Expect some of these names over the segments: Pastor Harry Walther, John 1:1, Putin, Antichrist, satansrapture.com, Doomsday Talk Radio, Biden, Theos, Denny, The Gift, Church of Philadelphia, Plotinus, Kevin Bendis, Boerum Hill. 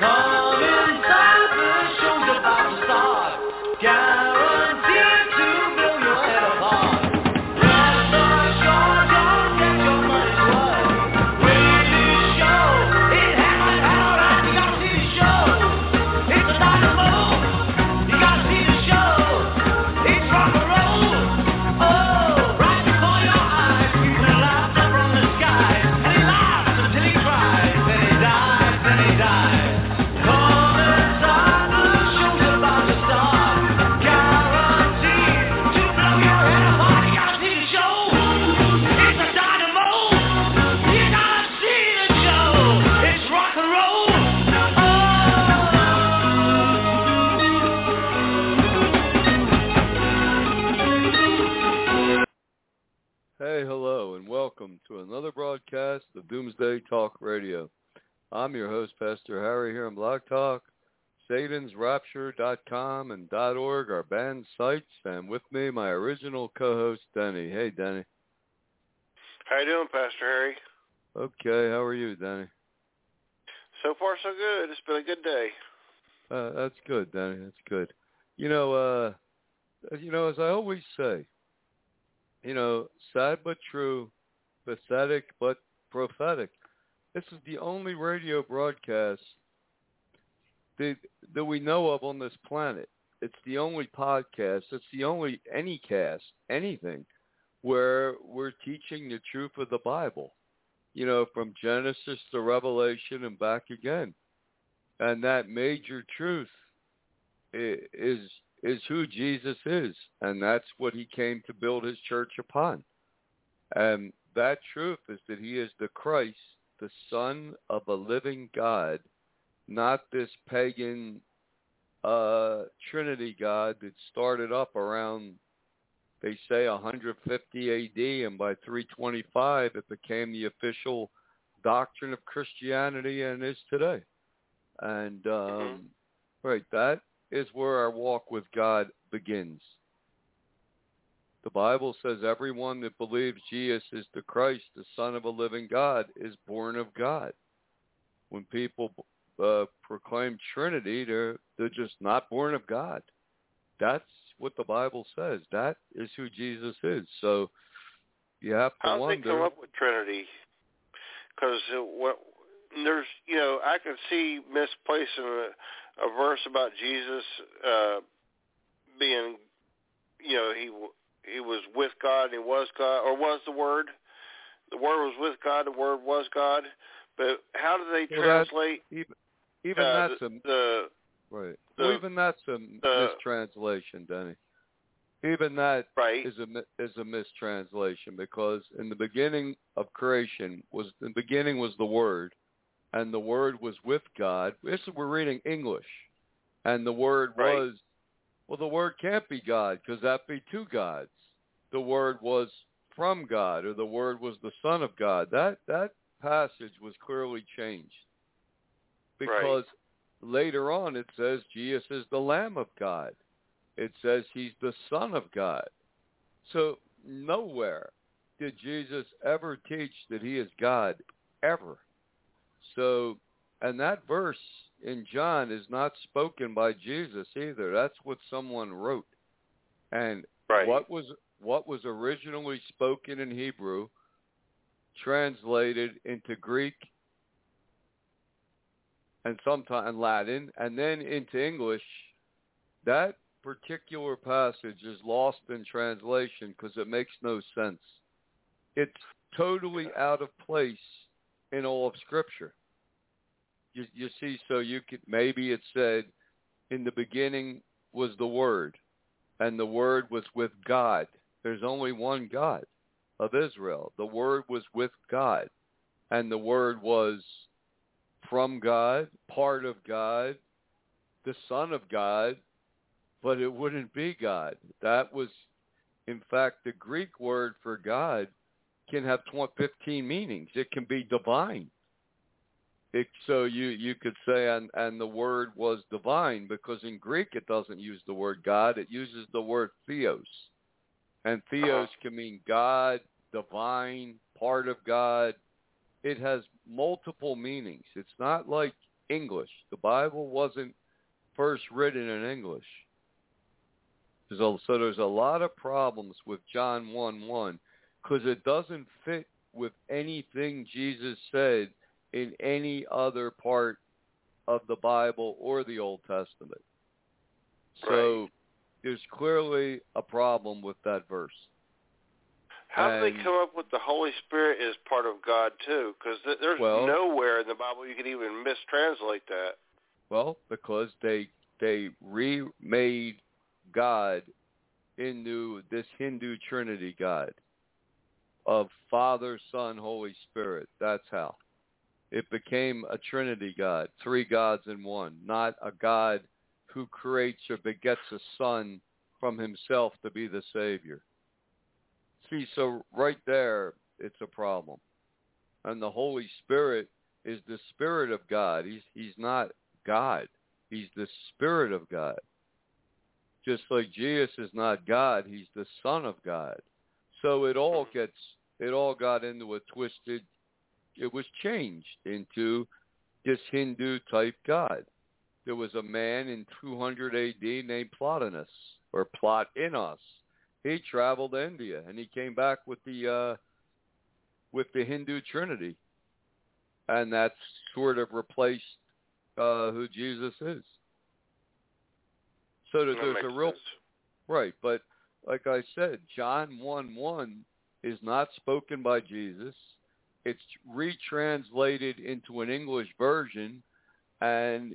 Come inside, the show's about to start. Guaranteed to blow your head apart. Welcome to another broadcast of Doomsday Talk Radio. I'm your host, Pastor Harry, here on Blog Talk, satansrapture.com and .org, our band sites, and with me, my original co-host, Denny. Hey, Denny. How you doing, Pastor Harry? Okay, how are you, Denny? So far, so good. It's been a good day. That's good, Denny. That's good. You know, as I always say, you know, sad but true, pathetic but prophetic. This is the only radio broadcast that we know of on this planet. It's the only podcast. It's the only anything, where we're teaching the truth of the Bible, you know, from Genesis to Revelation and back again. And that major truth is who Jesus is, and that's what he came to build his church upon. And that truth is that he is the Christ, the Son of a living God, not this pagan Trinity God that started up around, they say, 150 AD, and by 325 it became the official doctrine of Christianity and is today. And right, that is where our walk with God begins. The Bible says everyone that believes Jesus is the Christ, the Son of a living God, is born of God. When people proclaim Trinity, they're just not born of God. That's what the Bible says. That is who Jesus is. So you have to wonder. How did they come up with Trinity? Because there's, you know, I can see misplacing a verse about Jesus being, you know, he was with God and he was God, or was the Word. The Word was with God, the Word was God. But how do they translate? Even that's a mistranslation, Denny. Even that is a mistranslation, because in the beginning of creation was the Word, and the Word was with God. This is, we're reading English, and the Word was. Well, the Word can't be God, because that'd be two gods. The Word was from God, or the Word was the Son of God. That passage was clearly changed, because later on it says Jesus is the Lamb of God. It says he's the Son of God. So nowhere did Jesus ever teach that he is God, ever. So, and that verse in John is not spoken by Jesus either. That's what someone wrote. And what was originally spoken in Hebrew, translated into Greek, and sometimes Latin, and then into English, that particular passage is lost in translation because it makes no sense. It's totally out of place in all of Scripture. You see, so you could, maybe it said, in the beginning was the Word, and the Word was with God. There's only one God of Israel. The Word was with God, and the Word was from God, part of God, the Son of God, but it wouldn't be God. That was, In fact, the Greek word for God can have 15 meanings. It can be divine. So you could say, and the word was divine, because in Greek it doesn't use the word God. It uses the word theos. And theos can mean God, divine, part of God. It has multiple meanings. It's not like English. The Bible wasn't first written in English. So there's a lot of problems with John 1:1 because it doesn't fit with anything Jesus said in any other part of the Bible or the Old Testament. So there's clearly a problem with that verse. How do they come up with the Holy Spirit is part of God too? Because there's nowhere in the Bible you can even mistranslate that. Well, because they remade God into this Hindu Trinity God of Father, Son, Holy Spirit. That's how. It became a Trinity God, three gods in one, not a God who creates or begets a son from himself to be the Savior. See, so right there, it's a problem. And the Holy Spirit is the Spirit of God. He's not God. He's the Spirit of God. Just like Jesus is not God, he's the Son of God. So it all got into a twisted. It was changed into this Hindu type God. There was a man in 200 A.D. named Plotinus or Plotinus. He traveled to India and he came back with the Hindu Trinity, and that's sort of replaced who Jesus is. So there's a real right, but like I said, John 1:1 is not spoken by Jesus. It's retranslated into an English version, and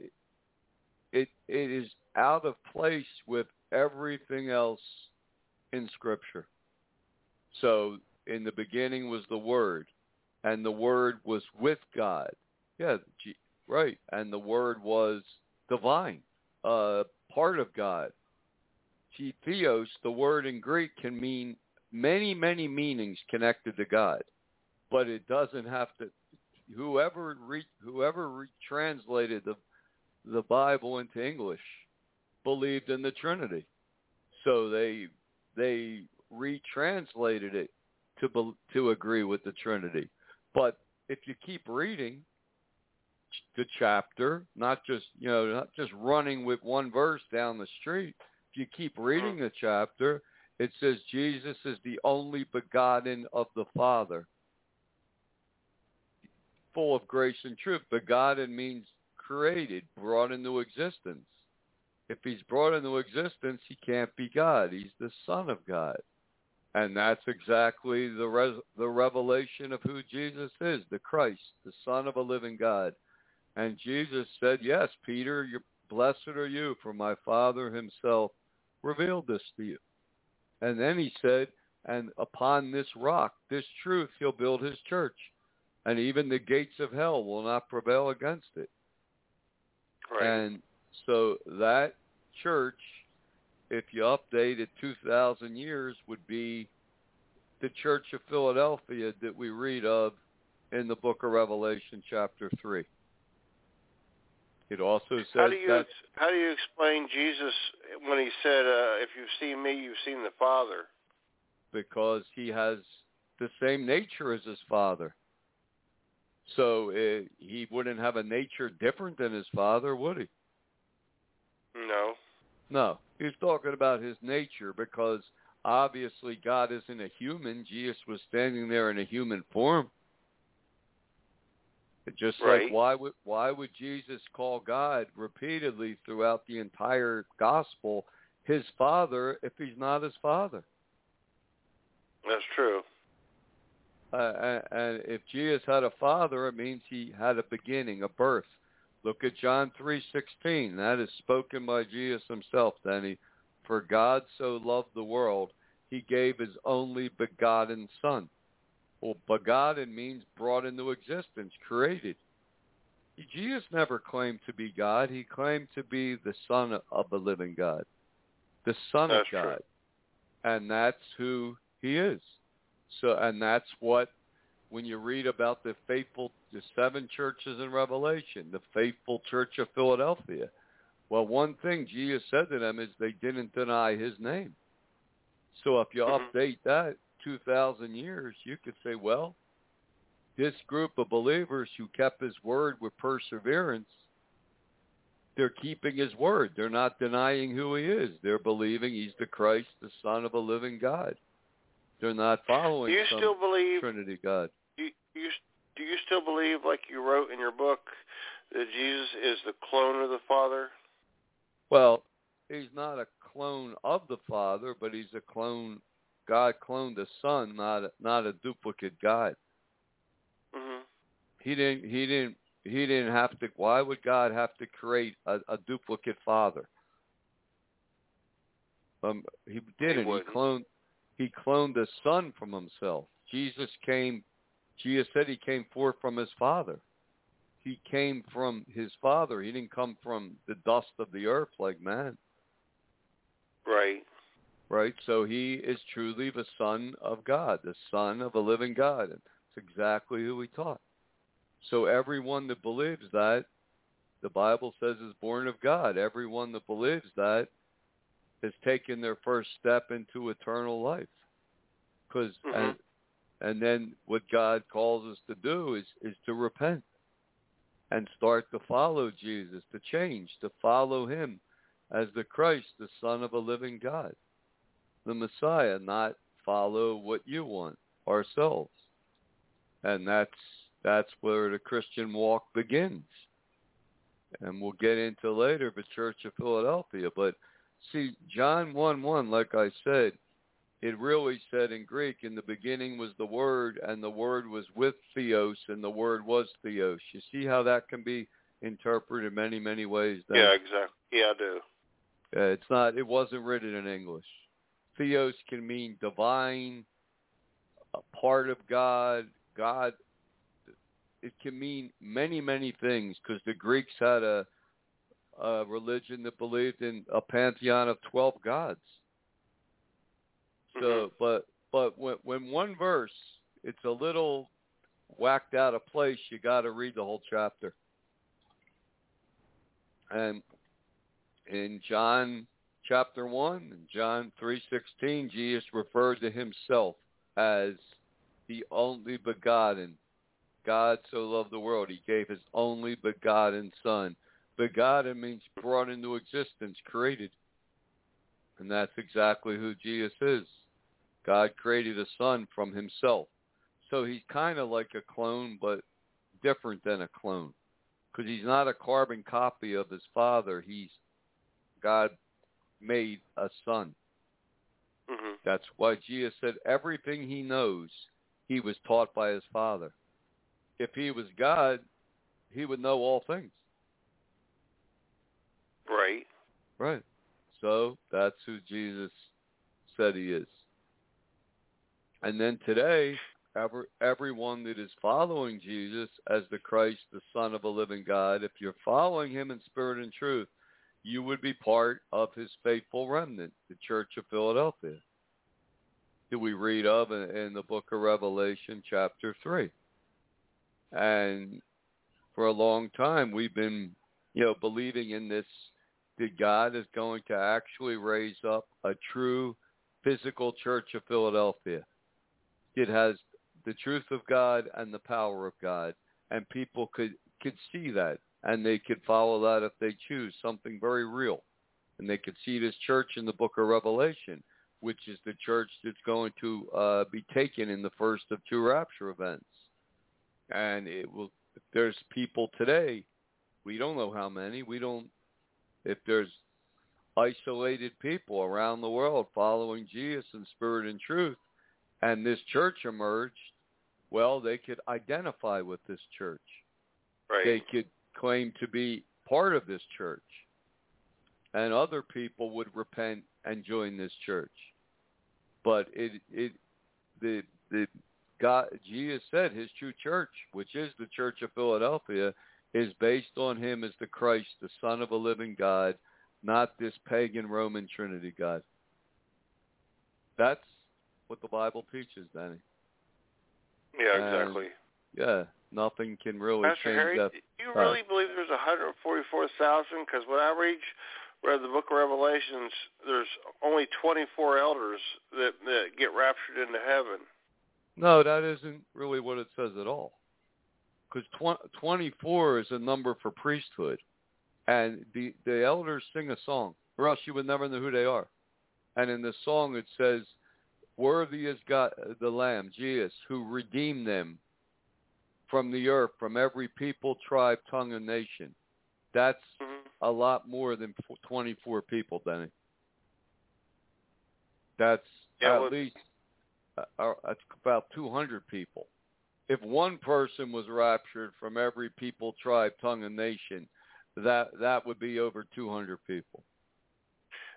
it is out of place with everything else in Scripture. So, in the beginning was the Word, and the Word was with God. Yeah, right. And the Word was divine, part of God. Theos, the word in Greek, can mean many, many meanings connected to God. But it doesn't have to. Whoever translated the Bible into English believed in the Trinity, so they retranslated it to agree with the Trinity. But if you keep reading the chapter, not just running with one verse down the street, if you keep reading the chapter, it says Jesus is the only begotten of the Father, full of grace and truth. Begotten means created, brought into existence. If he's brought into existence, he can't be God. He's the Son of God. And that's exactly the revelation of who Jesus is, the Christ, the Son of a living God. And Jesus said, yes, Peter, you're blessed are you, for my Father himself revealed this to you. And then he said, and upon this rock, this truth, he'll build his church. And even the gates of hell will not prevail against it. Right. And so that church, if you update it 2,000 years, would be the Church of Philadelphia that we read of in the book of Revelation chapter 3. It also says How do you explain Jesus when he said, if you've seen me, you've seen the Father? Because he has the same nature as his Father. So he wouldn't have a nature different than his Father, would he? No. No. He's talking about his nature because obviously God isn't a human. Jesus was standing there in a human form. Just right. Like why would Jesus call God repeatedly throughout the entire gospel his Father if he's not his Father? That's true. And if Jesus had a father, it means he had a beginning, a birth. Look at John 3:16. That is spoken by Jesus himself, Denny. For God so loved the world, he gave his only begotten Son. Well, begotten means brought into existence, created. Jesus never claimed to be God. He claimed to be the Son of the living God, the Son of God. True. and that's who he is. So, and that's what, when you read about the faithful, the seven churches in Revelation, the faithful Church of Philadelphia, well, one thing Jesus said to them is they didn't deny his name. So if you update that 2,000 years, you could say, well, this group of believers who kept his word with perseverance, they're keeping his word. They're not denying who he is. They're believing he's the Christ, the Son of a living God. They're not following Trinity God. Do you still believe, like you wrote in your book, that Jesus is the clone of the Father? Well, he's not a clone of the Father, but he's a clone. God cloned the Son, not a duplicate God. He didn't have to. Why would God have to create a duplicate Father? He didn't. He cloned the Son from himself. Jesus said he came forth from his Father. He came from his Father. He didn't come from the dust of the earth like man. Right. So he is truly the Son of God, the Son of a living God. And it's exactly who he taught. So everyone that believes that, the Bible says, is born of God. Everyone that believes that has taken their first step into eternal life. And then what God calls us to do is to repent and start to follow Jesus, to change, to follow him as the Christ, the Son of a living God, the Messiah, not follow what you want ourselves. And that's where the Christian walk begins. And we'll get into later the Church of Philadelphia. But see, John 1:1, like I said, it really said in Greek, in the beginning was the Word, and the Word was with Theos, and the Word was Theos. You see how that can be interpreted many, many ways. Then? Yeah, exactly. Yeah, I do. It wasn't written in English. Theos can mean divine, a part of God, God. It can mean many, many things, because the Greeks had a religion that believed in a pantheon of 12 gods. So, but when one verse, it's a little whacked out of place, you got to read the whole chapter. And in John chapter 1, in John 3:16, Jesus referred to himself as the only begotten. God so loved the world, he gave his only begotten Son. Begotten means brought into existence, created. And that's exactly who Jesus is. God created a Son from himself. So he's kind of like a clone, but different than a clone. Because he's not a carbon copy of his Father. God made a Son. That's why Jesus said everything he knows, he was taught by his Father. If he was God, he would know all things. Right. So that's who Jesus said he is. And then today, everyone that is following Jesus as the Christ, the Son of a living God, if you're following him in spirit and truth, you would be part of his faithful remnant, the Church of Philadelphia, that we read of in the book of Revelation chapter 3. And for a long time, we've been, believing in this, that God is going to actually raise up a true physical Church of Philadelphia. It has the truth of God and the power of God. And people could see that, and they could follow that if they choose, something very real. And they could see this church in the book of Revelation, which is the church that's going to be taken in the first of two rapture events. And it will. If there's people today, we don't know how many. If there's isolated people around the world following Jesus in spirit and truth, and this church emerged, well, they could identify with this church. Right. They could claim to be part of this church, and other people would repent and join this church. But God, Jesus said his true church, which is the Church of Philadelphia, is based on him as the Christ, the Son of a living God, not this pagan Roman Trinity God. That's what the Bible teaches, Denny. Yeah, exactly. Yeah, nothing can really Pastor change Harry, that. Pastor Harry, do you really believe there's 144,000? Because when I read the book of Revelations, there's only 24 elders that get raptured into heaven. No, that isn't really what it says at all. Because 24 is a number for priesthood. And the elders sing a song, or else you would never know who they are. And in the song it says, worthy is God, the Lamb, Jesus, who redeemed them from the earth, from every people, tribe, tongue, and nation. That's a lot more than 24 people, Denny. That's at least about 200 people. If one person was raptured from every people, tribe, tongue, and nation, that would be over 200 people.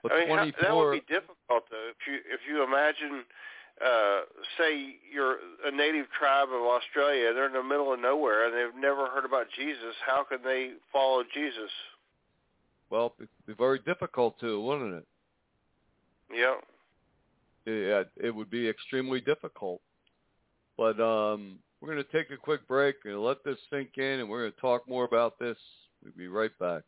But I mean, 24, that would be difficult, though. If you imagine, say you're a native tribe of Australia, they're in the middle of nowhere, and they've never heard about Jesus, how can they follow Jesus? Well, it'd be very difficult to, wouldn't it? Yeah. Yeah, it would be extremely difficult. But we're going to take a quick break and let this sink in, and we're going to talk more about this. We'll be right back.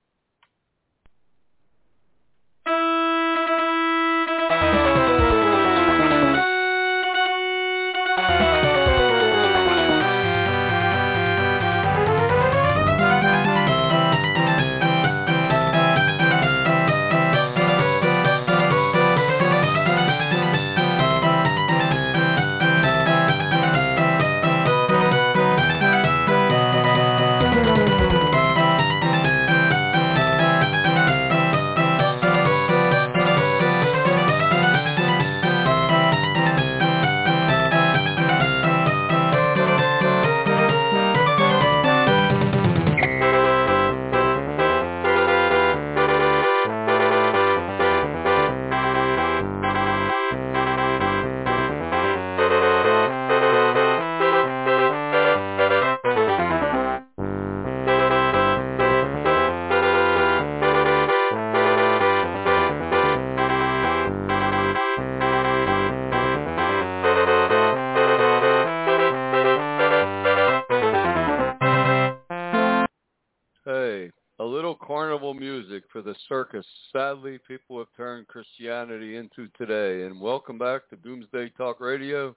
The circus. Sadly, people have turned Christianity into today. And welcome back to Doomsday Talk Radio.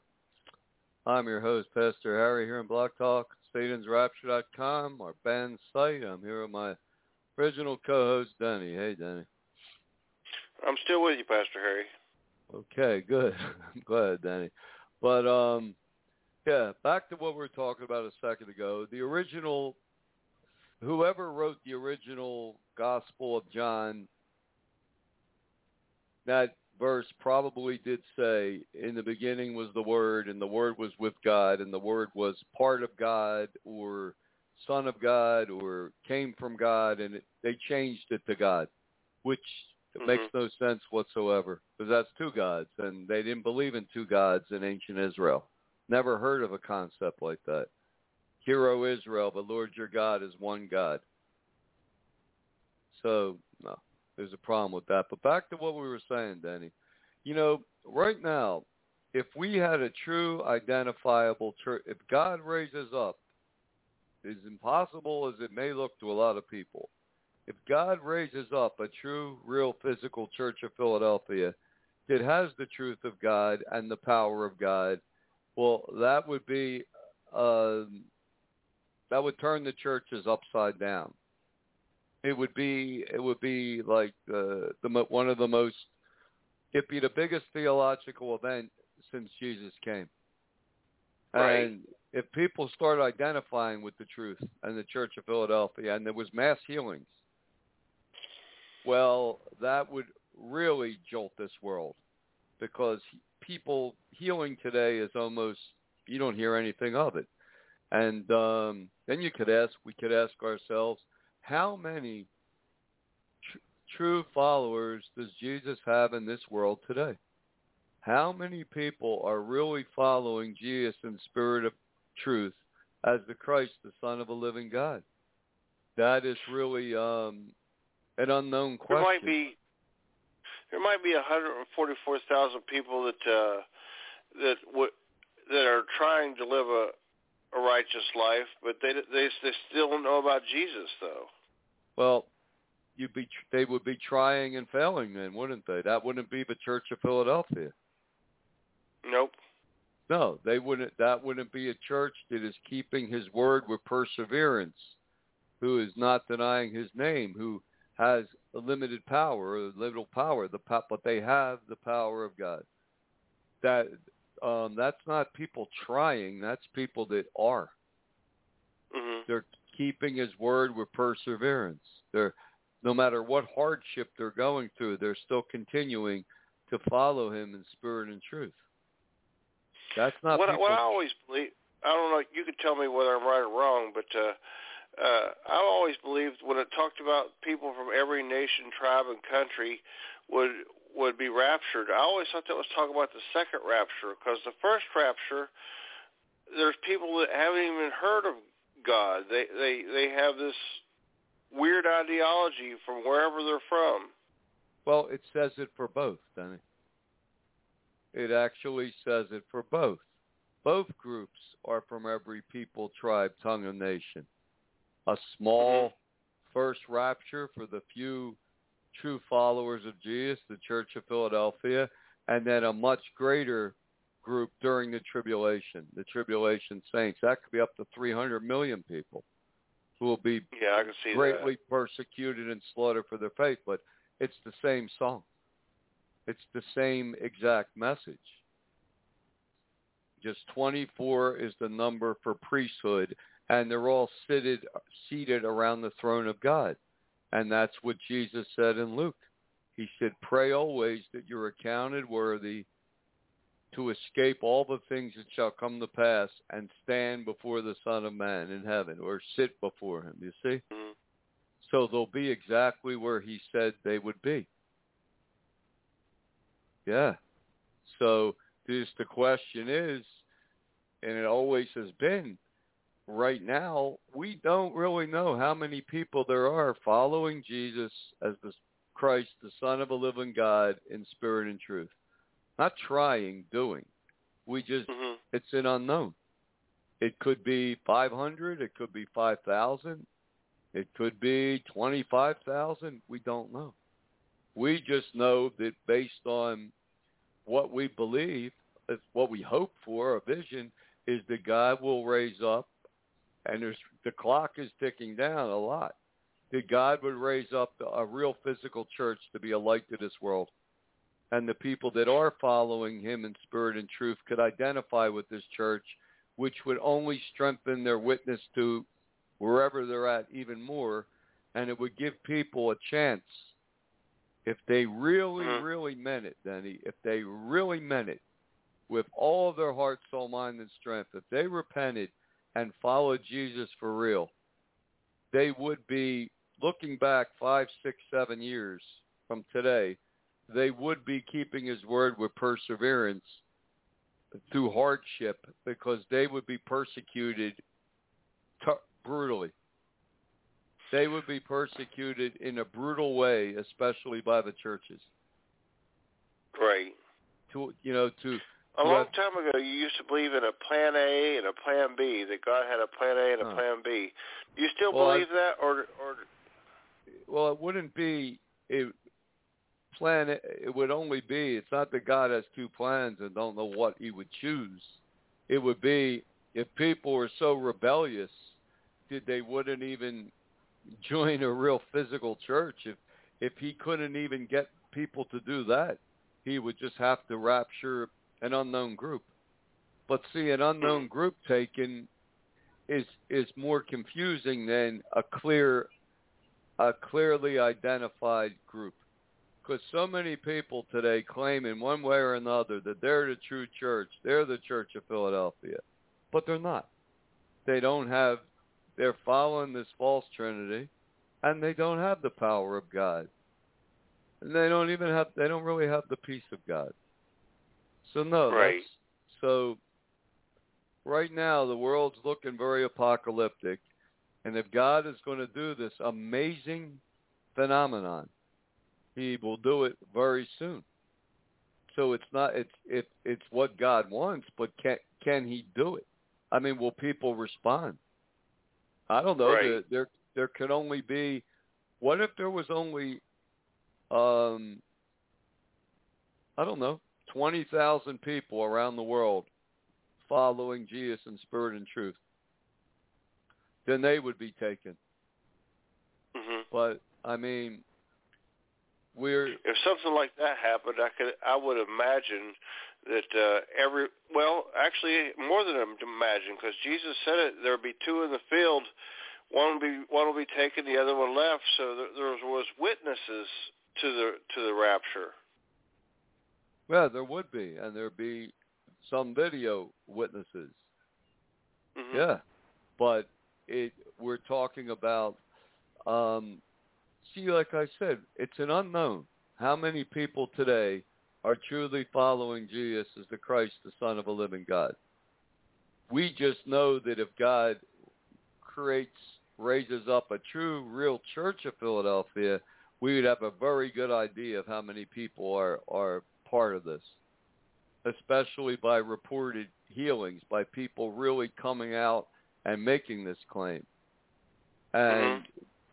I'm your host, Pastor Harry, here in Blog Talk Satansrapture.com, our band site. I'm here with my original co-host, Denny. Hey, Denny. I'm still with you, Pastor Harry. Okay, good. I'm glad, Denny. But yeah, back to what we were talking about a second ago. Whoever wrote the original Gospel of John, that verse probably did say, in the beginning was the Word, and the Word was with God, and the Word was part of God, or Son of God, or came from God, and they changed it to God, which makes no sense whatsoever, because that's two gods, and they didn't believe in two gods in ancient Israel. Never heard of a concept like that. Hear, O Israel, the Lord your God is one God. So, no, there's a problem with that. But back to what we were saying, Denny. You know, right now, if we had a true identifiable church, if God raises up, as impossible as it may look to a lot of people, if God raises up a true, real, physical Church of Philadelphia that has the truth of God and the power of God, well, that would be... that would turn the churches upside down. It would be like one of the most. It'd be the biggest theological event since Jesus came. Right. And if people start identifying with the truth and the Church of Philadelphia, and there was mass healings, well, that would really jolt this world, because people healing today is almost, you don't hear anything of it. And then we could ask ourselves, how many true followers does Jesus have in this world today? How many people are really following Jesus in spirit of truth as the Christ, the Son of a living God? That is really an unknown question. There might be, there might be 144,000 people that are trying to live a righteous life, but they still don't know about Jesus, though. Well, they would be trying and failing then, wouldn't they? That wouldn't be the Church of Philadelphia. Nope. No, they wouldn't. That wouldn't be a church that is keeping his word with perseverance, who is not denying his name, who has a limited power, but they have the power of God. That's not people trying. That's people that are. Mm-hmm. They're keeping his word with perseverance. No matter what hardship they're going through, they're still continuing to follow him in spirit and truth. That's not what I always believe. I don't know. You could tell me whether I'm right or wrong, but I always believed when it talked about people from every nation, tribe, and country would be raptured, I always thought that was talking about the second rapture, because the first rapture, there's people that haven't even heard of God. They have this weird ideology from wherever they're from. Well, it says it for both, doesn't it? It actually says it for both. Both groups are from every people, tribe, tongue, and nation. A small first rapture for the few true followers of Jesus, the Church of Philadelphia, and then a much greater group during the tribulation saints. That could be up to 300 million people who will be greatly persecuted and slaughtered for their faith, but it's the same song. It's the same exact message. Just 24 is the number for priesthood, and they're all seated around the throne of God. And that's what Jesus said in Luke. He said, pray always that you're accounted worthy to escape all the things that shall come to pass and stand before the Son of Man in heaven, or sit before him, you see? Mm-hmm. So they'll be exactly where he said they would be. Yeah. So the question is, and it always has been, right now, we don't really know how many people there are following Jesus as the Christ, the Son of a living God, in spirit and truth. Not trying, doing. We just, it's an unknown. It could be 500. It could be 5,000. It could be 25,000. We don't know. We just know that based on what we believe, what we hope for, our vision, is that God will raise up, and the clock is ticking down a lot, that God would raise up a real physical church to be a light to this world. And the people that are following him in spirit and truth could identify with this church, which would only strengthen their witness to wherever they're at even more, and it would give people a chance. If they really, really meant it, Denny, if they really meant it with all of their heart, soul, mind, and strength, if they repented and followed Jesus for real, they would be, looking back 5, 6, 7 years from today, they would be keeping his word with perseverance through hardship, because they would be persecuted brutally. They would be persecuted in a brutal way, especially by the churches. Right. A long time ago, you used to believe in a plan A and a plan B, that God had a plan A and a plan B. Do you still believe that? Well, it wouldn't be it would only be, it's not that God has two plans and don't know what he would choose. It would be if people were so rebellious that they wouldn't even join a real physical church. If he couldn't even get people to do that, he would just have to rapture an unknown group. But see, an unknown group taken is more confusing than a clearly identified group, because so many people today claim in one way or another that they're the true church, they're the Church of Philadelphia, but they're not. They don't have. They're following this false trinity, and they don't have the power of God. And they don't really have the peace of God. So no, right. So right now the world's looking very apocalyptic, and if God is going to do this amazing phenomenon He will do it very soon. So it's not it's what God wants, but can he do it? I mean, will people respond? I don't know. Right. There could only be. What if there was only, I don't know, 20,000 people around the world following Jesus in spirit and truth? Then they would be taken. Mm-hmm. But I mean, if something like that happened, I would imagine that actually more than imagine, because Jesus said it, there'd be two in the field, one will be taken, the other one left. So there was witnesses to the rapture. Well, there would be, and there'd be some video witnesses. Mm-hmm. Yeah, but we're talking about. See, like I said, it's an unknown. How many people today are truly following Jesus as the Christ, the Son of a living God? We just know that if God raises up a true, real Church of Philadelphia, we would have a very good idea of how many people are part of this, especially by reported healings, by people really coming out and making this claim. And mm-hmm.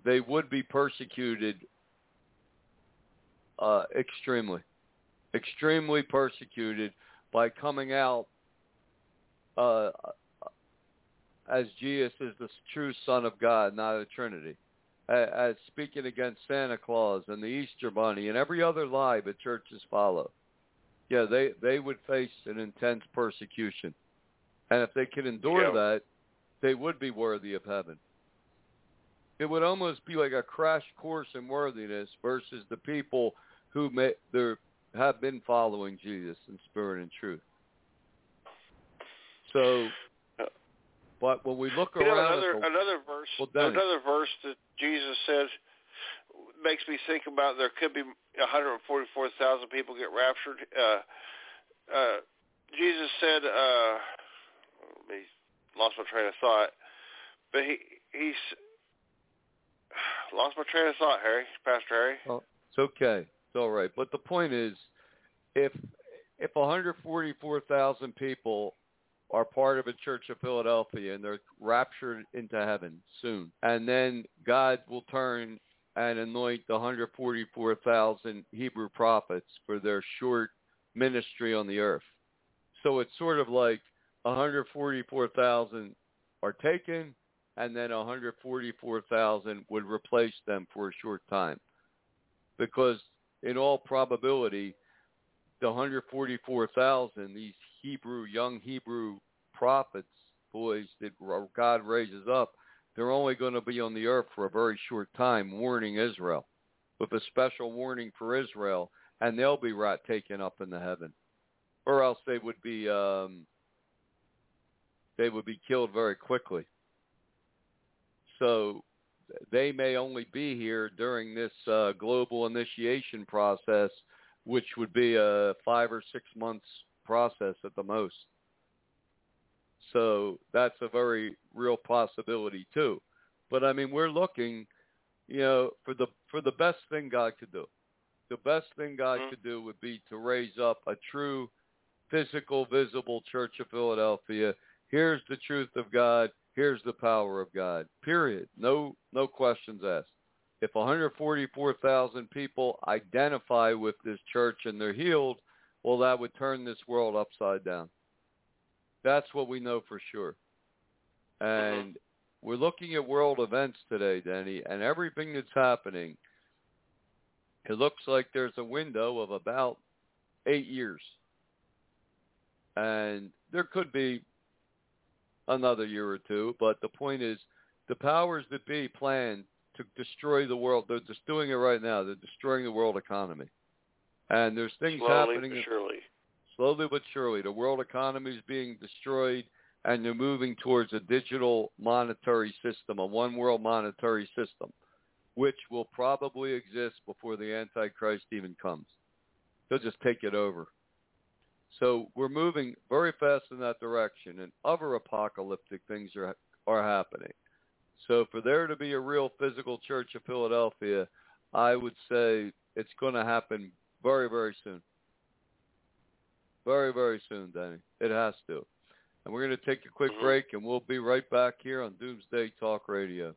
They would be persecuted extremely, extremely persecuted by coming out as Jesus is the true Son of God, not a Trinity, as speaking against Santa Claus and the Easter Bunny and every other lie that churches follow. Yeah, they would face an intense persecution. And if they could endure that, they would be worthy of heaven. It would almost be like a crash course in worthiness versus the people who have been following Jesus in spirit and truth. So, but when we look around, another verse that Jesus said makes me think about there could be 144,000 people get raptured. Jesus said, "I lost my train of thought," but he's. Lost my train of thought, Harry. Pastor Harry. Oh, it's okay. It's all right. But the point is, if 144,000 people are part of a Church of Philadelphia and they're raptured into heaven soon, and then God will turn and anoint the 144,000 Hebrew prophets for their short ministry on the earth. So it's sort of like 144,000 are taken, and then 144,000 would replace them for a short time. Because in all probability, the 144,000, these young Hebrew prophets, boys that God raises up, they're only going to be on the earth for a very short time, warning Israel, with a special warning for Israel, and they'll be taken up into heaven. Or else they would be killed very quickly. So they may only be here during this global initiation process, which would be a 5 or 6 months process at the most. So that's a very real possibility too. But I mean, we're looking, for the best thing God could do. The best thing God could do would be to raise up a true, physical, visible Church of Philadelphia. Here's the truth of God. Here's the power of God, period. No questions asked. If 144,000 people identify with this church and they're healed, well, that would turn this world upside down. That's what we know for sure. And we're looking at world events today, Denny, and everything that's happening, it looks like there's a window of about 8 years. And there could be another year or two, but the point is the powers that be plan to destroy the world. They're just doing it right now. They're destroying the world economy. And there's things happening. Slowly but surely. The world economy is being destroyed, and they're moving towards a digital monetary system, a one-world monetary system, which will probably exist before the Antichrist even comes. They'll just take it over. So we're moving very fast in that direction, and other apocalyptic things are happening. So for there to be a real physical Church of Philadelphia, I would say It's going to happen very, very soon. Very, very soon, Denny. It has to. And we're going to take a quick break, and we'll be right back here on Doomsday Talk Radio.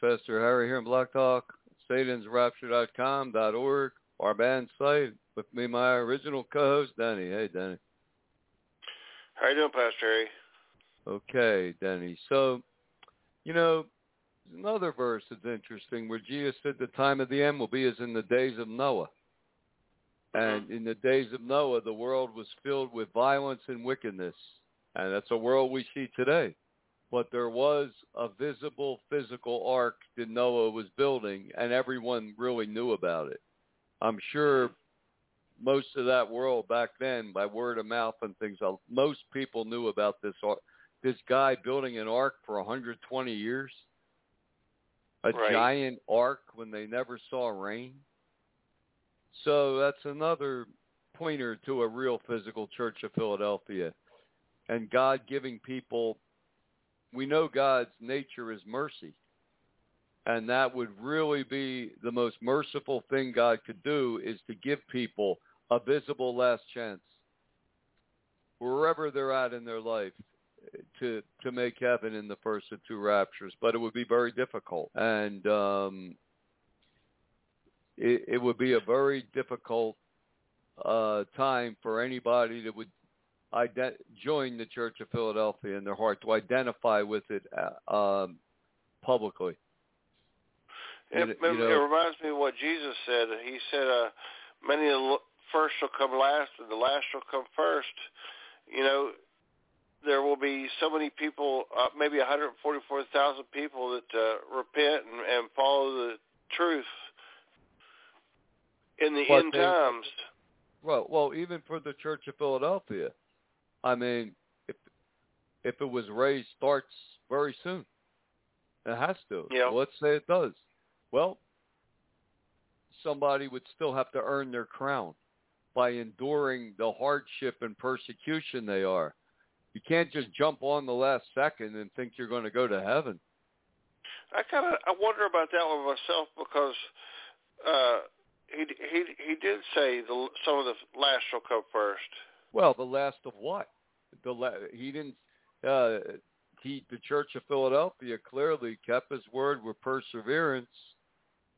Pastor Harry here on Blog Talk, satansrapture.com.org, our band site. With me, my original co-host, Denny. Hey, Denny. How you doing, Pastor Harry? Okay, Denny. So, you know, there's another verse that's interesting where Jesus said the time of the end will be as in the days of Noah. And in the days of Noah, the world was filled with violence and wickedness. And that's a world we see today. But there was a visible physical ark that Noah was building, and everyone really knew about it. I'm sure most of that world back then, by word of mouth and things, most people knew about this guy building an ark for 120 years, a right. giant ark when they never saw rain. So that's another pointer to a real physical Church of Philadelphia, and God giving people. We know God's nature is mercy, and that would really be the most merciful thing God could do is to give people a visible last chance wherever they're at in their life to make heaven in the first of two raptures, but it would be very difficult, and it would be a very difficult time for anybody that would join the Church of Philadelphia in their heart to identify with it publicly. It reminds me of what Jesus said. He said, many of the first shall come last, and the last shall come first. You know, there will be so many people, maybe 144,000 people that repent and follow the truth in the end times. Well, even for the Church of Philadelphia, I mean, if it was raised, starts very soon. It has to. Yep. Let's say it does. Well, somebody would still have to earn their crown by enduring the hardship and persecution they are. You can't just jump on the last second and think you're going to go to heaven. I wonder about that one myself because. He did say some of the last shall come first. Well, the last of what? He didn't. The Church of Philadelphia clearly kept his word with perseverance.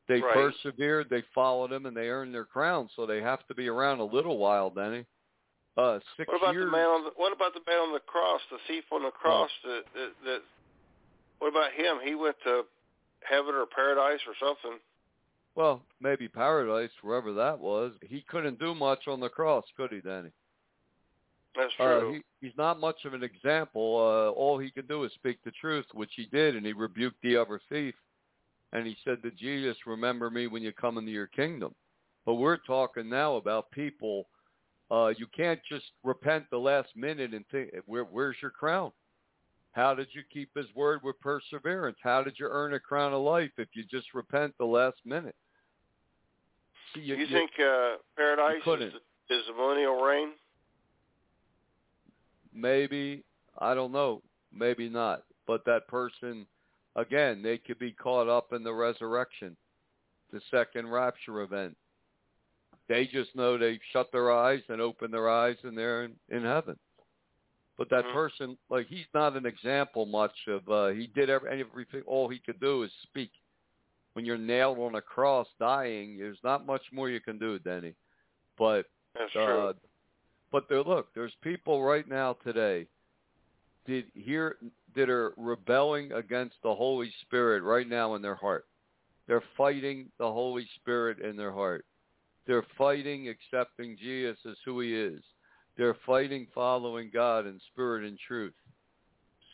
They right. persevered. They followed him, and they earned their crown. So they have to be around a little while, Denny. 6 years. What about the man on the cross? The thief on the cross. Oh. What about him? He went to heaven or paradise or something. Well, maybe paradise, wherever that was. He couldn't do much on the cross, could he, Denny? That's true. He's not much of an example. All he could do is speak the truth, which he did, and he rebuked the other thief. And he said to Jesus, remember me when you come into your kingdom. But we're talking now about people. You can't just repent the last minute and think, where's your crown? How did you keep his word with perseverance? How did you earn a crown of life if you just repent the last minute? See, you think paradise is the millennial reign? Maybe. I don't know. Maybe not. But that person, again, they could be caught up in the resurrection, the second rapture event. They just know they shut their eyes and open their eyes and they're in heaven. But that person, like, he's not an example much of, he did everything, all he could do is speak. When you're nailed on a cross dying, there's not much more you can do, Denny. But that's true. But look, there's people right now today that are rebelling against the Holy Spirit right now in their heart. They're fighting the Holy Spirit in their heart. They're fighting accepting Jesus as who he is. They're fighting following God in spirit and truth.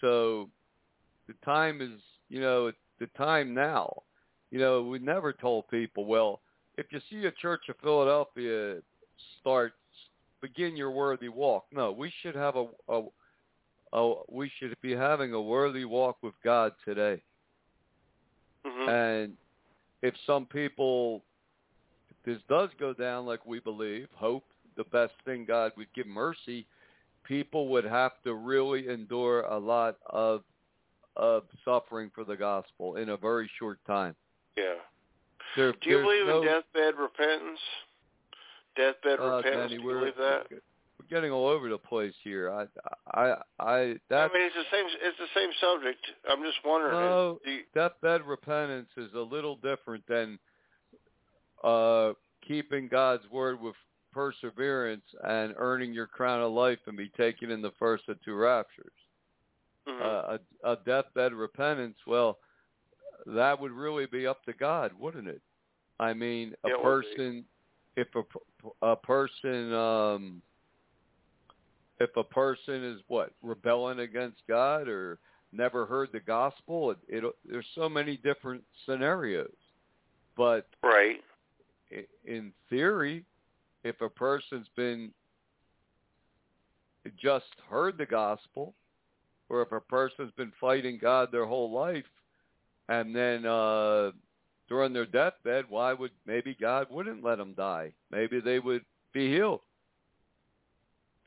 So the time is, the time now. We never told people, well, if you see a Church of Philadelphia begin your worthy walk. No, we should have we should be having a worthy walk with God today. Mm-hmm. And if some people, if this does go down like we believe, hope, the best thing God would give mercy, people would have to really endure a lot of suffering for the gospel in a very short time. Yeah. Do you believe in deathbed repentance? Danny, do you believe that? We're getting all over the place here. It's the same. It's the same subject. I'm just wondering. No, deathbed repentance is a little different than keeping God's word with perseverance and earning your crown of life and be taken in the first of two raptures. Mm-hmm. A deathbed repentance. Well, that would really be up to God, wouldn't it? I mean, if a person is rebelling against God or never heard the gospel, there's so many different scenarios. But right, in theory, if a person's been just heard the gospel, or if a person's been fighting God their whole life, and then during their deathbed, maybe God wouldn't let them die. Maybe they would be healed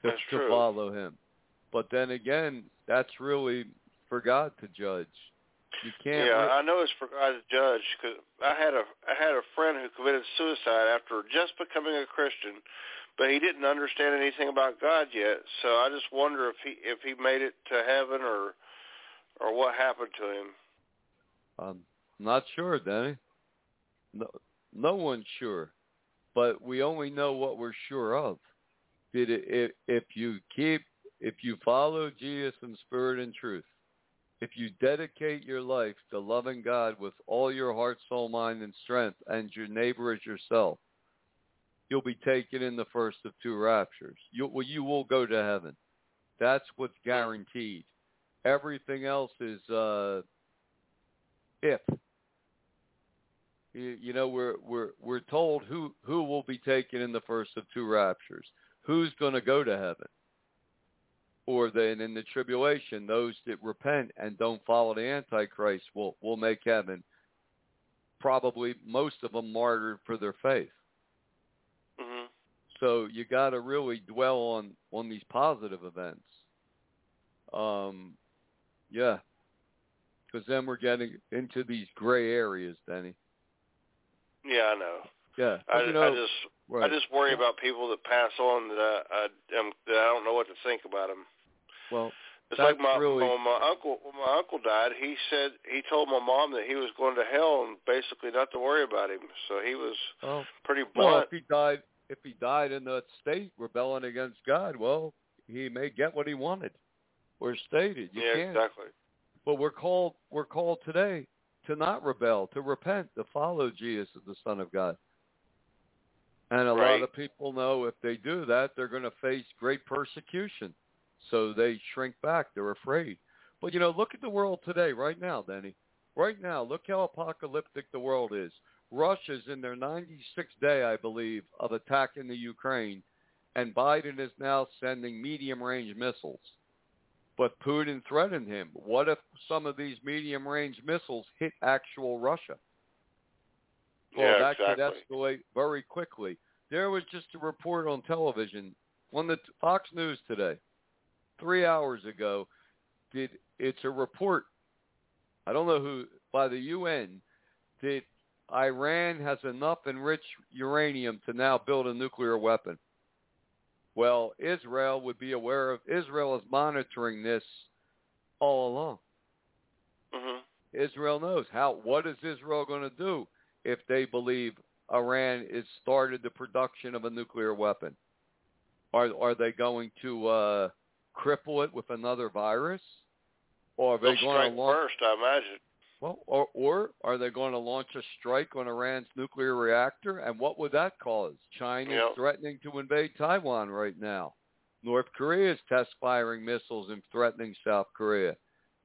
to follow him. But then again, that's really for God to judge. You can't. Yeah, I know it's for God to judge, because I had a friend who committed suicide after just becoming a Christian, but he didn't understand anything about God yet. So I just wonder if he made it to heaven or what happened to him. I'm not sure, Denny. No one's sure, but we only know what we're sure of. If you follow Jesus in spirit and truth, if you dedicate your life to loving God with all your heart, soul, mind, and strength, and your neighbor as yourself, you'll be taken in the first of two raptures. You will go to heaven. That's what's guaranteed. Everything else is if. We're told who will be taken in the first of two raptures, who's going to go to heaven, or then in the tribulation, those that repent and don't follow the Antichrist will make heaven. Probably most of them martyred for their faith. Mm-hmm. So you got to really dwell on these positive events. Yeah, because then we're getting into these gray areas, Denny. Yeah, I know. Yeah, I just worry about people that pass on that I don't know what to think about them. Well, it's like when my uncle. When my uncle died, he told my mom that he was going to hell and basically not to worry about him. So he was pretty blunt. Well, if he died in that state rebelling against God, well, he may get what he wanted or stated. You can't. Exactly. But we're called today to not rebel, to repent, to follow Jesus, the Son of God. And a lot of people know if they do that, they're going to face great persecution. So they shrink back. They're afraid. But, you know, look at the world today, right now, Denny. Right now, look how apocalyptic the world is. Russia's in their 96th day, I believe, of attacking the Ukraine, and Biden is now sending medium-range missiles. But Putin threatened him. What if some of these medium-range missiles hit actual Russia? Well, yeah, that could escalate very quickly. There was just a report on television, on the Fox News today, 3 hours ago. It's a report, I don't know who, by the UN, that Iran has enough enriched uranium to now build a nuclear weapon. Well, Israel would be aware of, Israel is monitoring this all along. Mm-hmm. Israel knows. What is Israel going to do if they believe Iran has started the production of a nuclear weapon? Are they going to cripple it with another virus? Or are they going to launch first, I imagine. Well, or are they going to launch a strike on Iran's nuclear reactor? And what would that cause? China is threatening to invade Taiwan right now. North Korea is test-firing missiles and threatening South Korea.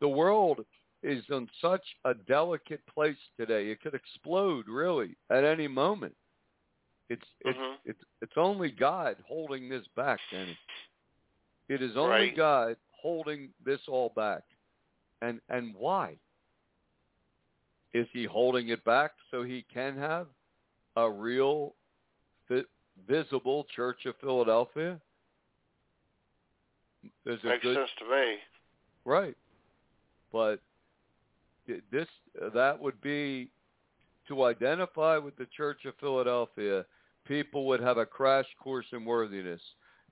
The world is in such a delicate place today. It could explode, really, at any moment. It's only God holding this back, Danny. It is only God holding this all back. And why? Is he holding it back so he can have a real, visible Church of Philadelphia? Makes sense to me. Right. But that would be to identify with the Church of Philadelphia, people would have a crash course in worthiness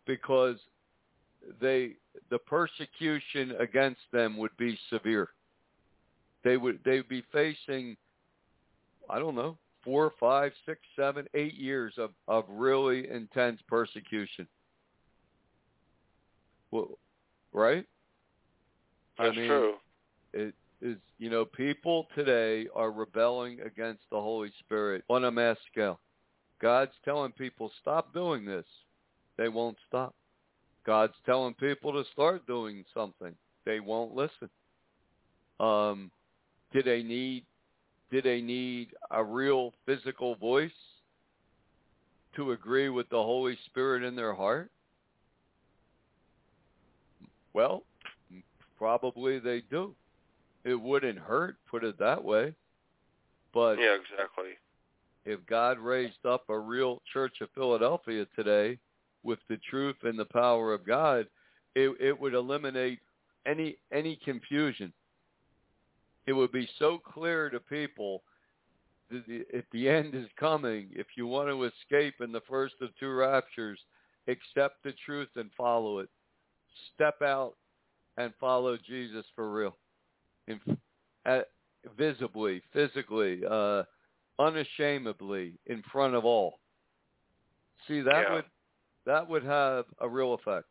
because the persecution against them would be severe. They would be facing, I don't know, 4, 5, 6, 7, 8 years of really intense persecution. Well, right? That's true. It is, you know, people today are rebelling against the Holy Spirit on a mass scale. God's telling people, stop doing this. They won't stop. God's telling people to start doing something. They won't listen. Do they need a real physical voice to agree with the Holy Spirit in their heart? Well, probably they do. It wouldn't hurt, put it that way. But yeah, exactly. If God raised up a real Church of Philadelphia today with the truth and the power of God, it would eliminate any confusion. It would be so clear to people that if the end is coming, if you want to escape in the first of 2 raptures, accept the truth and follow it. Step out and follow Jesus for real. Visibly, physically, unashamedly, in front of all. See, that would have a real effect.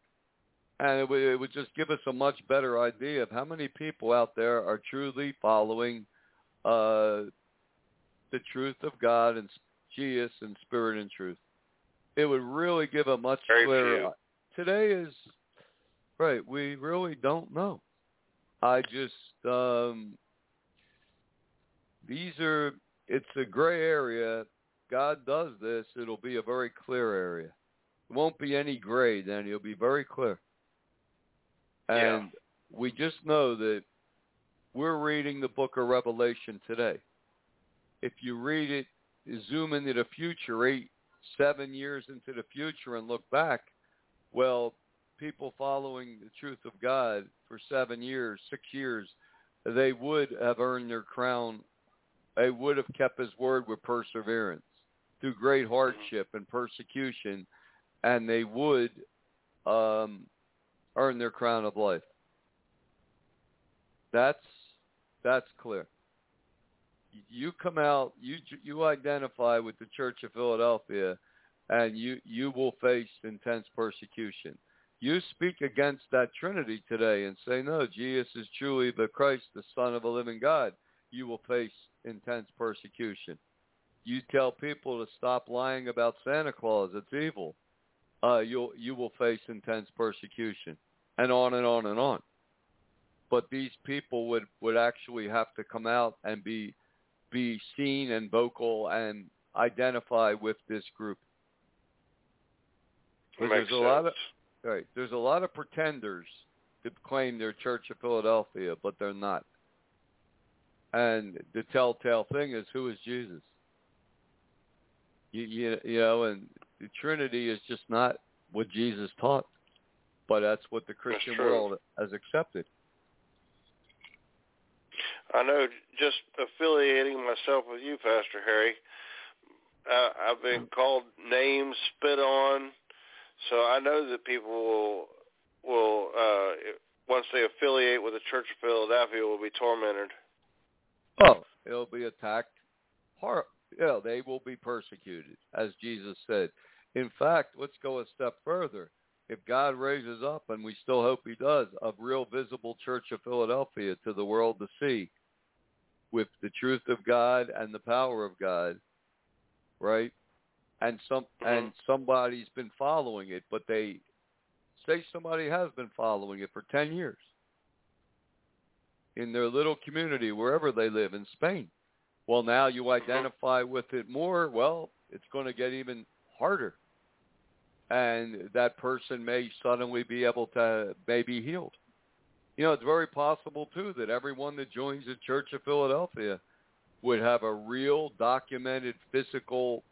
And it would just give us a much better idea of how many people out there are truly following the truth of God and Jesus and Spirit and truth. It would really give a much clearer. Today is, we really don't know. I just, it's a gray area. God does this, it'll be a very clear area. It won't be any gray then, it'll be very clear. And we just know that we're reading the book of Revelation today. If you read it, zoom into the future, 8, 7 years into the future and look back, well, people following the truth of God for 7 years, 6 years, they would have earned their crown. They would have kept his word with perseverance through great hardship and persecution, and they would earn their crown of life. That's clear. You come out, you identify with the Church of Philadelphia, and you will face intense persecution. You speak against that Trinity today and say, no, Jesus is truly the Christ, the Son of a living God. You will face intense persecution. you tell people to stop lying about Santa Claus, it's evil, you will face intense persecution, and on and on and on. But these people would actually have to come out and be seen and vocal and identify with this group. There's a lot of pretenders to claim they're Church of Philadelphia, but they're not. And the telltale thing is, who is Jesus? You know, and the Trinity is just not what Jesus taught, but that's what the Christian world has accepted. I know, just affiliating myself with you, Pastor Harry, I've been called names, spit on, so I know that people will once they affiliate with the Church of Philadelphia, will be tormented. Oh, it'll be attacked. They will be persecuted, as Jesus said. In fact, let's go a step further. If God raises up, and we still hope he does, a real visible Church of Philadelphia to the world to see, with the truth of God and the power of God, right? And somebody's been following it, but they say somebody has been following it for 10 years in their little community, wherever they live, in Spain. Well, now you identify with it more, well, it's going to get even harder. And that person may suddenly be able to be healed. You know, it's very possible, too, that everyone that joins the Church of Philadelphia would have a real documented physical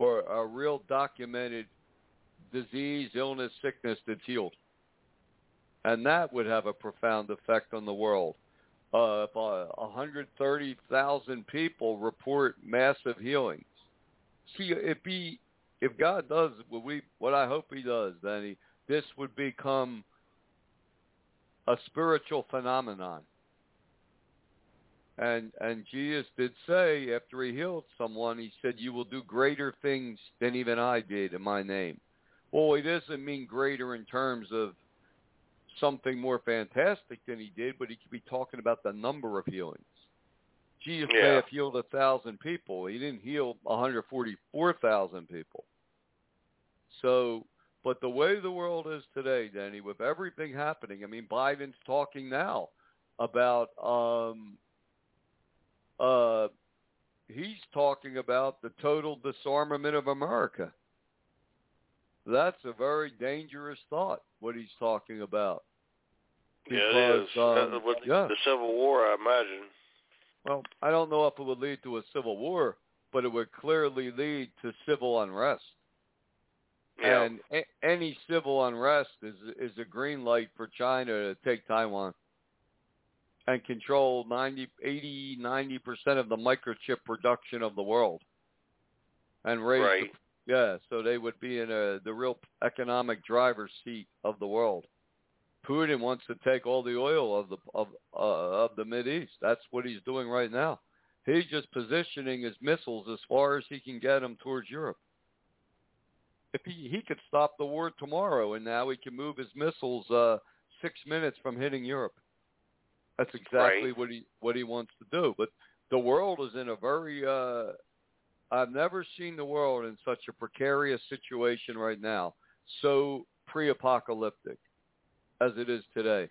or a real documented disease, illness, sickness that's healed. And that would have a profound effect on the world. If 130,000 people report massive healings, see, if God does what I hope he does, then this would become a spiritual phenomenon. And Jesus did say, after he healed someone, he said, you will do greater things than even I did in my name. Well, he doesn't mean greater in terms of something more fantastic than he did, but he could be talking about the number of healings. Jesus may have healed 1,000 people. He didn't heal 144,000 people. So, but the way the world is today, Denny, with everything happening, I mean, Biden's talking now about, he's talking about the total disarmament of America. That's a very dangerous thought, what he's talking about. Because, it is. The Civil War, I imagine. Well, I don't know if it would lead to a civil war, but it would clearly lead to civil unrest. Yeah. And any civil unrest is a green light for China to take Taiwan and control 90% of the microchip production of the world. And raise so they would be in the real economic driver's seat of the world. Putin wants to take all the oil of the Mideast. That's what he's doing right now. He's just positioning his missiles as far as he can get them towards Europe. If he could stop the war tomorrow, and now he can move his missiles 6 minutes from hitting Europe. That's exactly what he wants to do. But the world is in a very I've never seen the world in such a precarious situation right now, so pre-apocalyptic as it is today.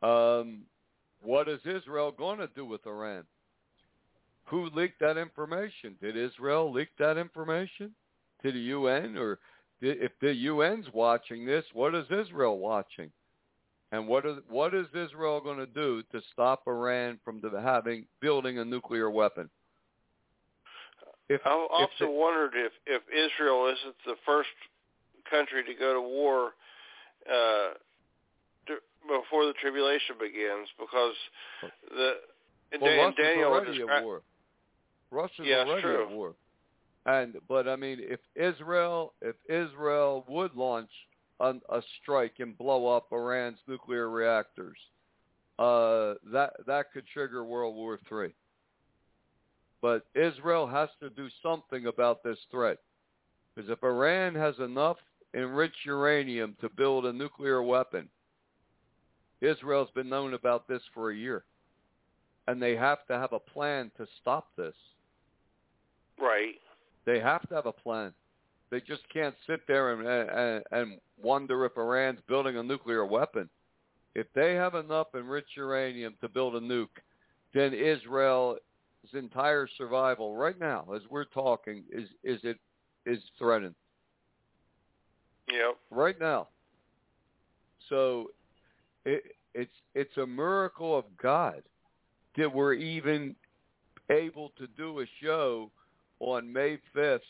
What is Israel going to do with Iran? Who leaked that information? Did Israel leak that information to the UN? Or if the UN's watching this, what is Israel watching? And what is Israel going to do to stop Iran from building a nuclear weapon? I've wondered if Israel isn't the first country to go to war before the tribulation begins, because Daniel already at war. Russia's already at war. But I mean, if Israel would launch a strike and blow up Iran's nuclear reactors, that could trigger World War III. But Israel has to do something about this threat. Because if Iran has enough enriched uranium to build a nuclear weapon, Israel's been known about this for a year. And they have to have a plan to stop this. Right. They have to have a plan. They just can't sit there and wonder if Iran's building a nuclear weapon. If they have enough enriched uranium to build a nuke, then Israel's entire survival right now, as we're talking, is threatened. Yep. Right now. So it's a miracle of God that we're even able to do a show on May 5th.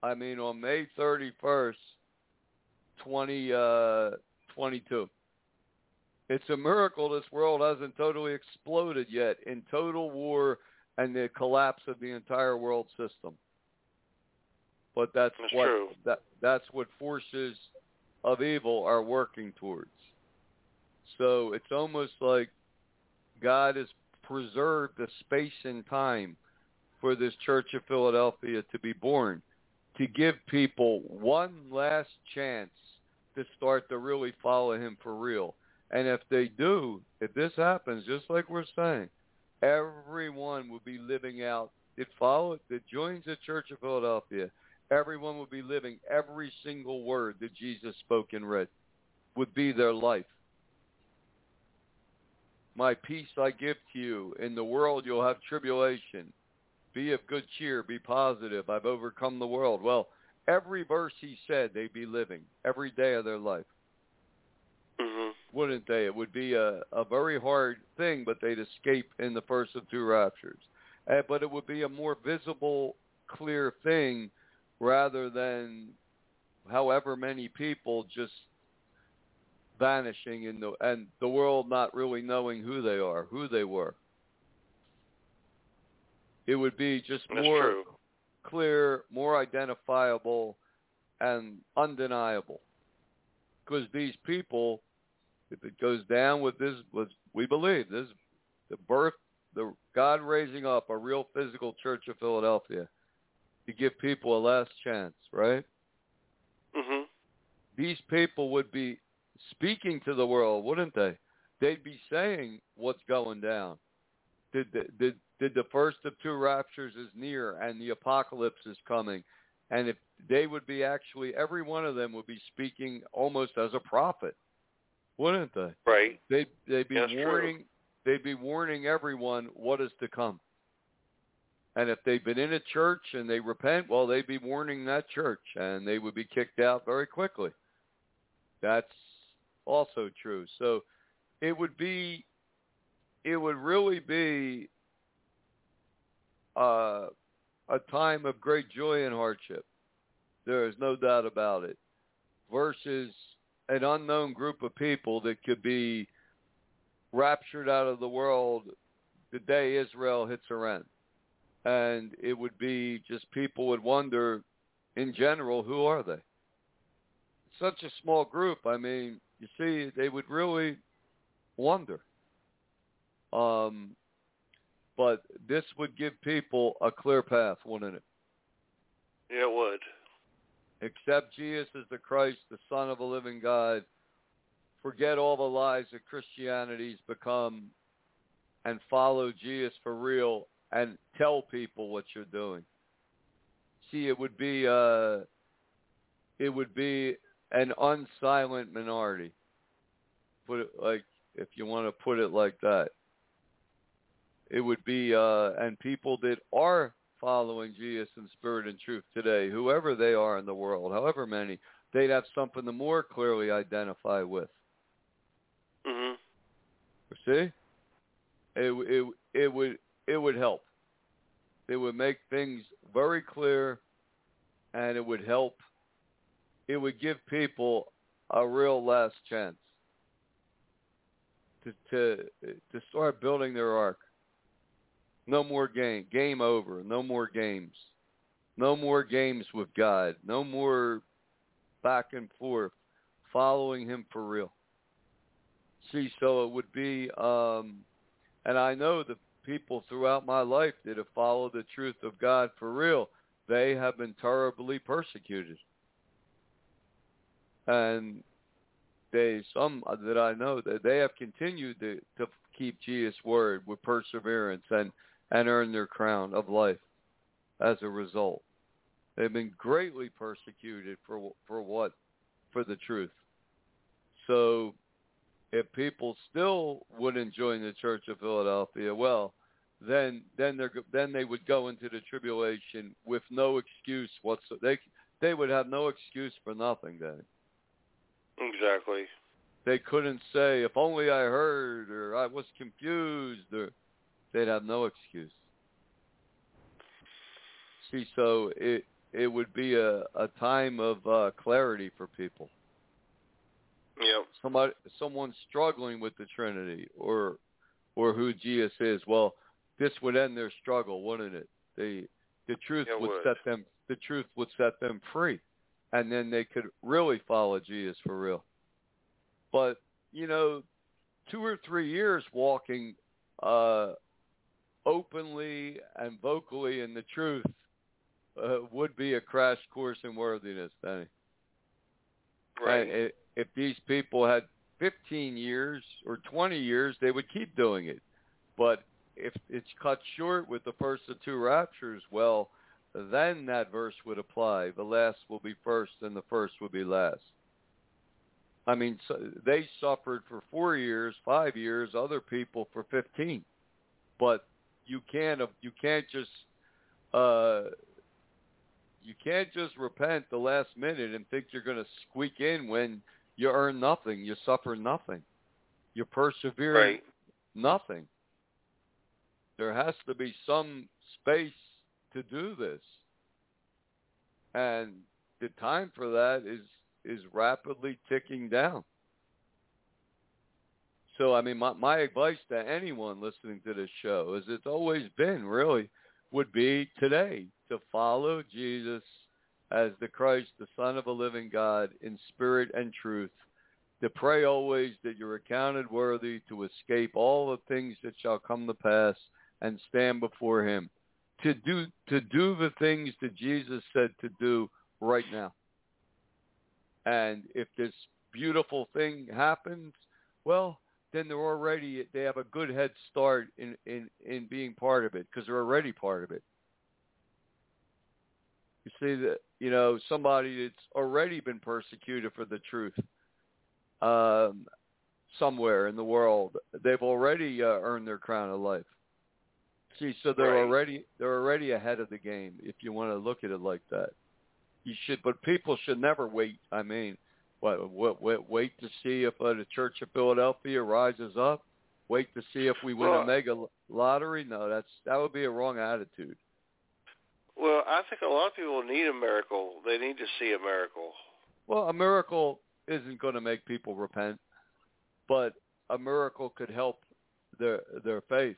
I mean, on May 31st, 2022. It's a miracle this world hasn't totally exploded yet in total war and the collapse of the entire world system. But that's what forces of evil are working towards. So it's almost like God has preserved the space and time for this Church of Philadelphia to be born, to give people one last chance to start to really follow him for real. And if they do, if this happens, just like we're saying, everyone will be living out, that joins the Church of Philadelphia, everyone will be living every single word that Jesus spoke and read would be their life. My peace I give to you. In the world you'll have tribulation. Be of good cheer. Be positive. I've overcome the world. Well, every verse he said they'd be living every day of their life. Mm-hmm. Wouldn't they? It would be a very hard thing, but they'd escape in the first of two raptures. But it would be a more visible, clear thing rather than however many people just vanishing and the world not really knowing who they are, who they were. It would be just more clear, more identifiable, and undeniable. Because these people, if it goes down with this, we believe this, the God raising up a real physical Church of Philadelphia to give people a last chance, right? Mm-hmm. These people would be speaking to the world, wouldn't they? They'd be saying what's going down. Did the first of two raptures is near and the apocalypse is coming. And if they would be actually, every one of them would be speaking almost as a prophet, wouldn't they? Right. They'd be They'd be warning everyone what is to come. And if they've been in a church and they repent, well, they'd be warning that church and they would be kicked out very quickly. That's also true. So it would really be a time of great joy and hardship. There is no doubt about it. Versus an unknown group of people that could be raptured out of the world the day Israel hits Iran. And it would be just people would wonder, in general, who are they? Such a small group. I mean, you see, they would really wonder. But this would give people a clear path, wouldn't it? Yeah, it would. Accept Jesus as the Christ, the Son of a living God. Forget all the lies that Christianity's become and follow Jesus for real and tell people what you're doing. See, it would be an unsilent minority. Put it like, if you want to put it like that. It would be, and people that are following Jesus in spirit and truth today, whoever they are in the world, however many, they'd have something to more clearly identify with. Mm-hmm. See? It would help. It would make things very clear, and it would help. It would give people a real last chance to start building their ark. No more game. Game over. No more games. No more games with God. No more back and forth. Following him for real. See, so it would be, and I know the people throughout my life that have followed the truth of God for real, they have been terribly persecuted. And some that I know, that they have continued to keep Jesus' word with perseverance and earn their crown of life. as a result. They've been greatly persecuted for the truth. So if people still wouldn't join the Church of Philadelphia, well, then they would go into the tribulation with no excuse whatsoever. They would have no excuse for nothing then. Exactly. They couldn't say, if only I heard, or I was confused, or they'd have no excuse. See, so it would be a time of clarity for people. Yep. Someone struggling with the Trinity or who Jesus is. Well, this would end their struggle, wouldn't it? The truth would set them free, and then they could really follow Jesus for real. But, 2 or 3 years walking openly and vocally in the truth would be a crash course in worthiness, Denny. Right. And if these people had 15 years or 20 years, they would keep doing it. But if it's cut short with the first of two raptures, well, then that verse would apply. The last will be first and the first will be last. I mean, so they suffered for 4 years, 5 years, other people for 15. But you can't just repent the last minute and think you're going to squeak in when you earn nothing, you suffer nothing, you persevere nothing. There has to be some space to do this, and the time for that is rapidly ticking down. So, I mean, my advice to anyone listening to this show, as it's always been, really, would be today to follow Jesus as the Christ, the Son of a living God, in spirit and truth, to pray always that you're accounted worthy to escape all the things that shall come to pass and stand before him, to do the things that Jesus said to do right now. And if this beautiful thing happens, well, then they have a good head start in being part of it, because they're already part of it. You see that, somebody that's already been persecuted for the truth somewhere in the world, they've already earned their crown of life. See, so they're already ahead of the game, if you want to look at it like that. But people should never wait. I mean, wait to see if the Church of Philadelphia rises up? Wait to see if we win a mega lottery? No, that would be a wrong attitude. Well, I think a lot of people need a miracle. They need to see a miracle. Well, a miracle isn't going to make people repent, but a miracle could help their faith.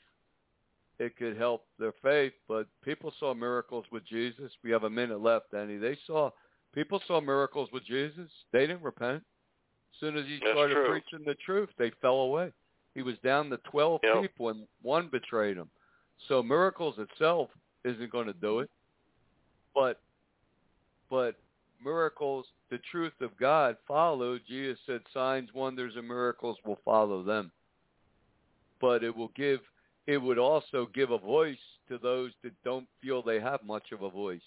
It could help their faith, but people saw miracles with Jesus. We have a minute left, Andy. People saw miracles with Jesus. They didn't repent. As soon as he started preaching the truth, they fell away. He was down to 12 people, and one betrayed him. So miracles itself isn't going to do it. But miracles, the truth of God followed. Jesus said signs, wonders, and miracles will follow them. But it would also give a voice to those that don't feel they have much of a voice.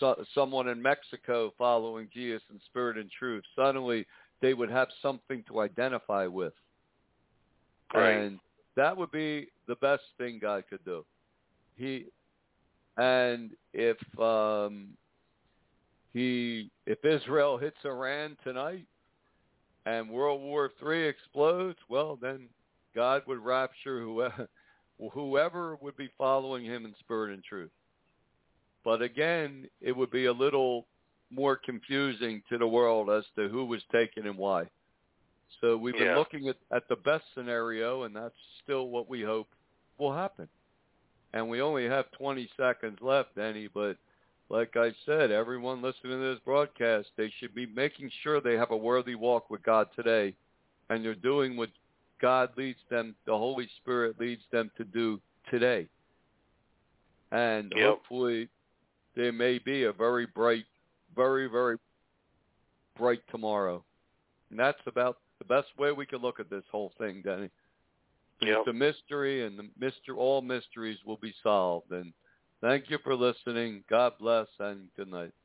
So, someone in Mexico following Jesus in spirit and truth, suddenly they would have something to identify with. Right. And that would be the best thing God could do. If Israel hits Iran tonight and World War III explodes, well, then God would rapture whoever would be following him in spirit and truth. But again, it would be a little more confusing to the world as to who was taken and why. So we've been looking at the best scenario, and that's still what we hope will happen. And we only have 20 seconds left, Denny, but like I said, everyone listening to this broadcast, they should be making sure they have a worthy walk with God today, and they're doing what God leads them, the Holy Spirit leads them to do today. And hopefully there may be a very bright, very, very bright tomorrow. And that's about the best way we can look at this whole thing, Denny. Yep. It's a mystery, and all mysteries will be solved. And Thank you for listening. God bless and good night.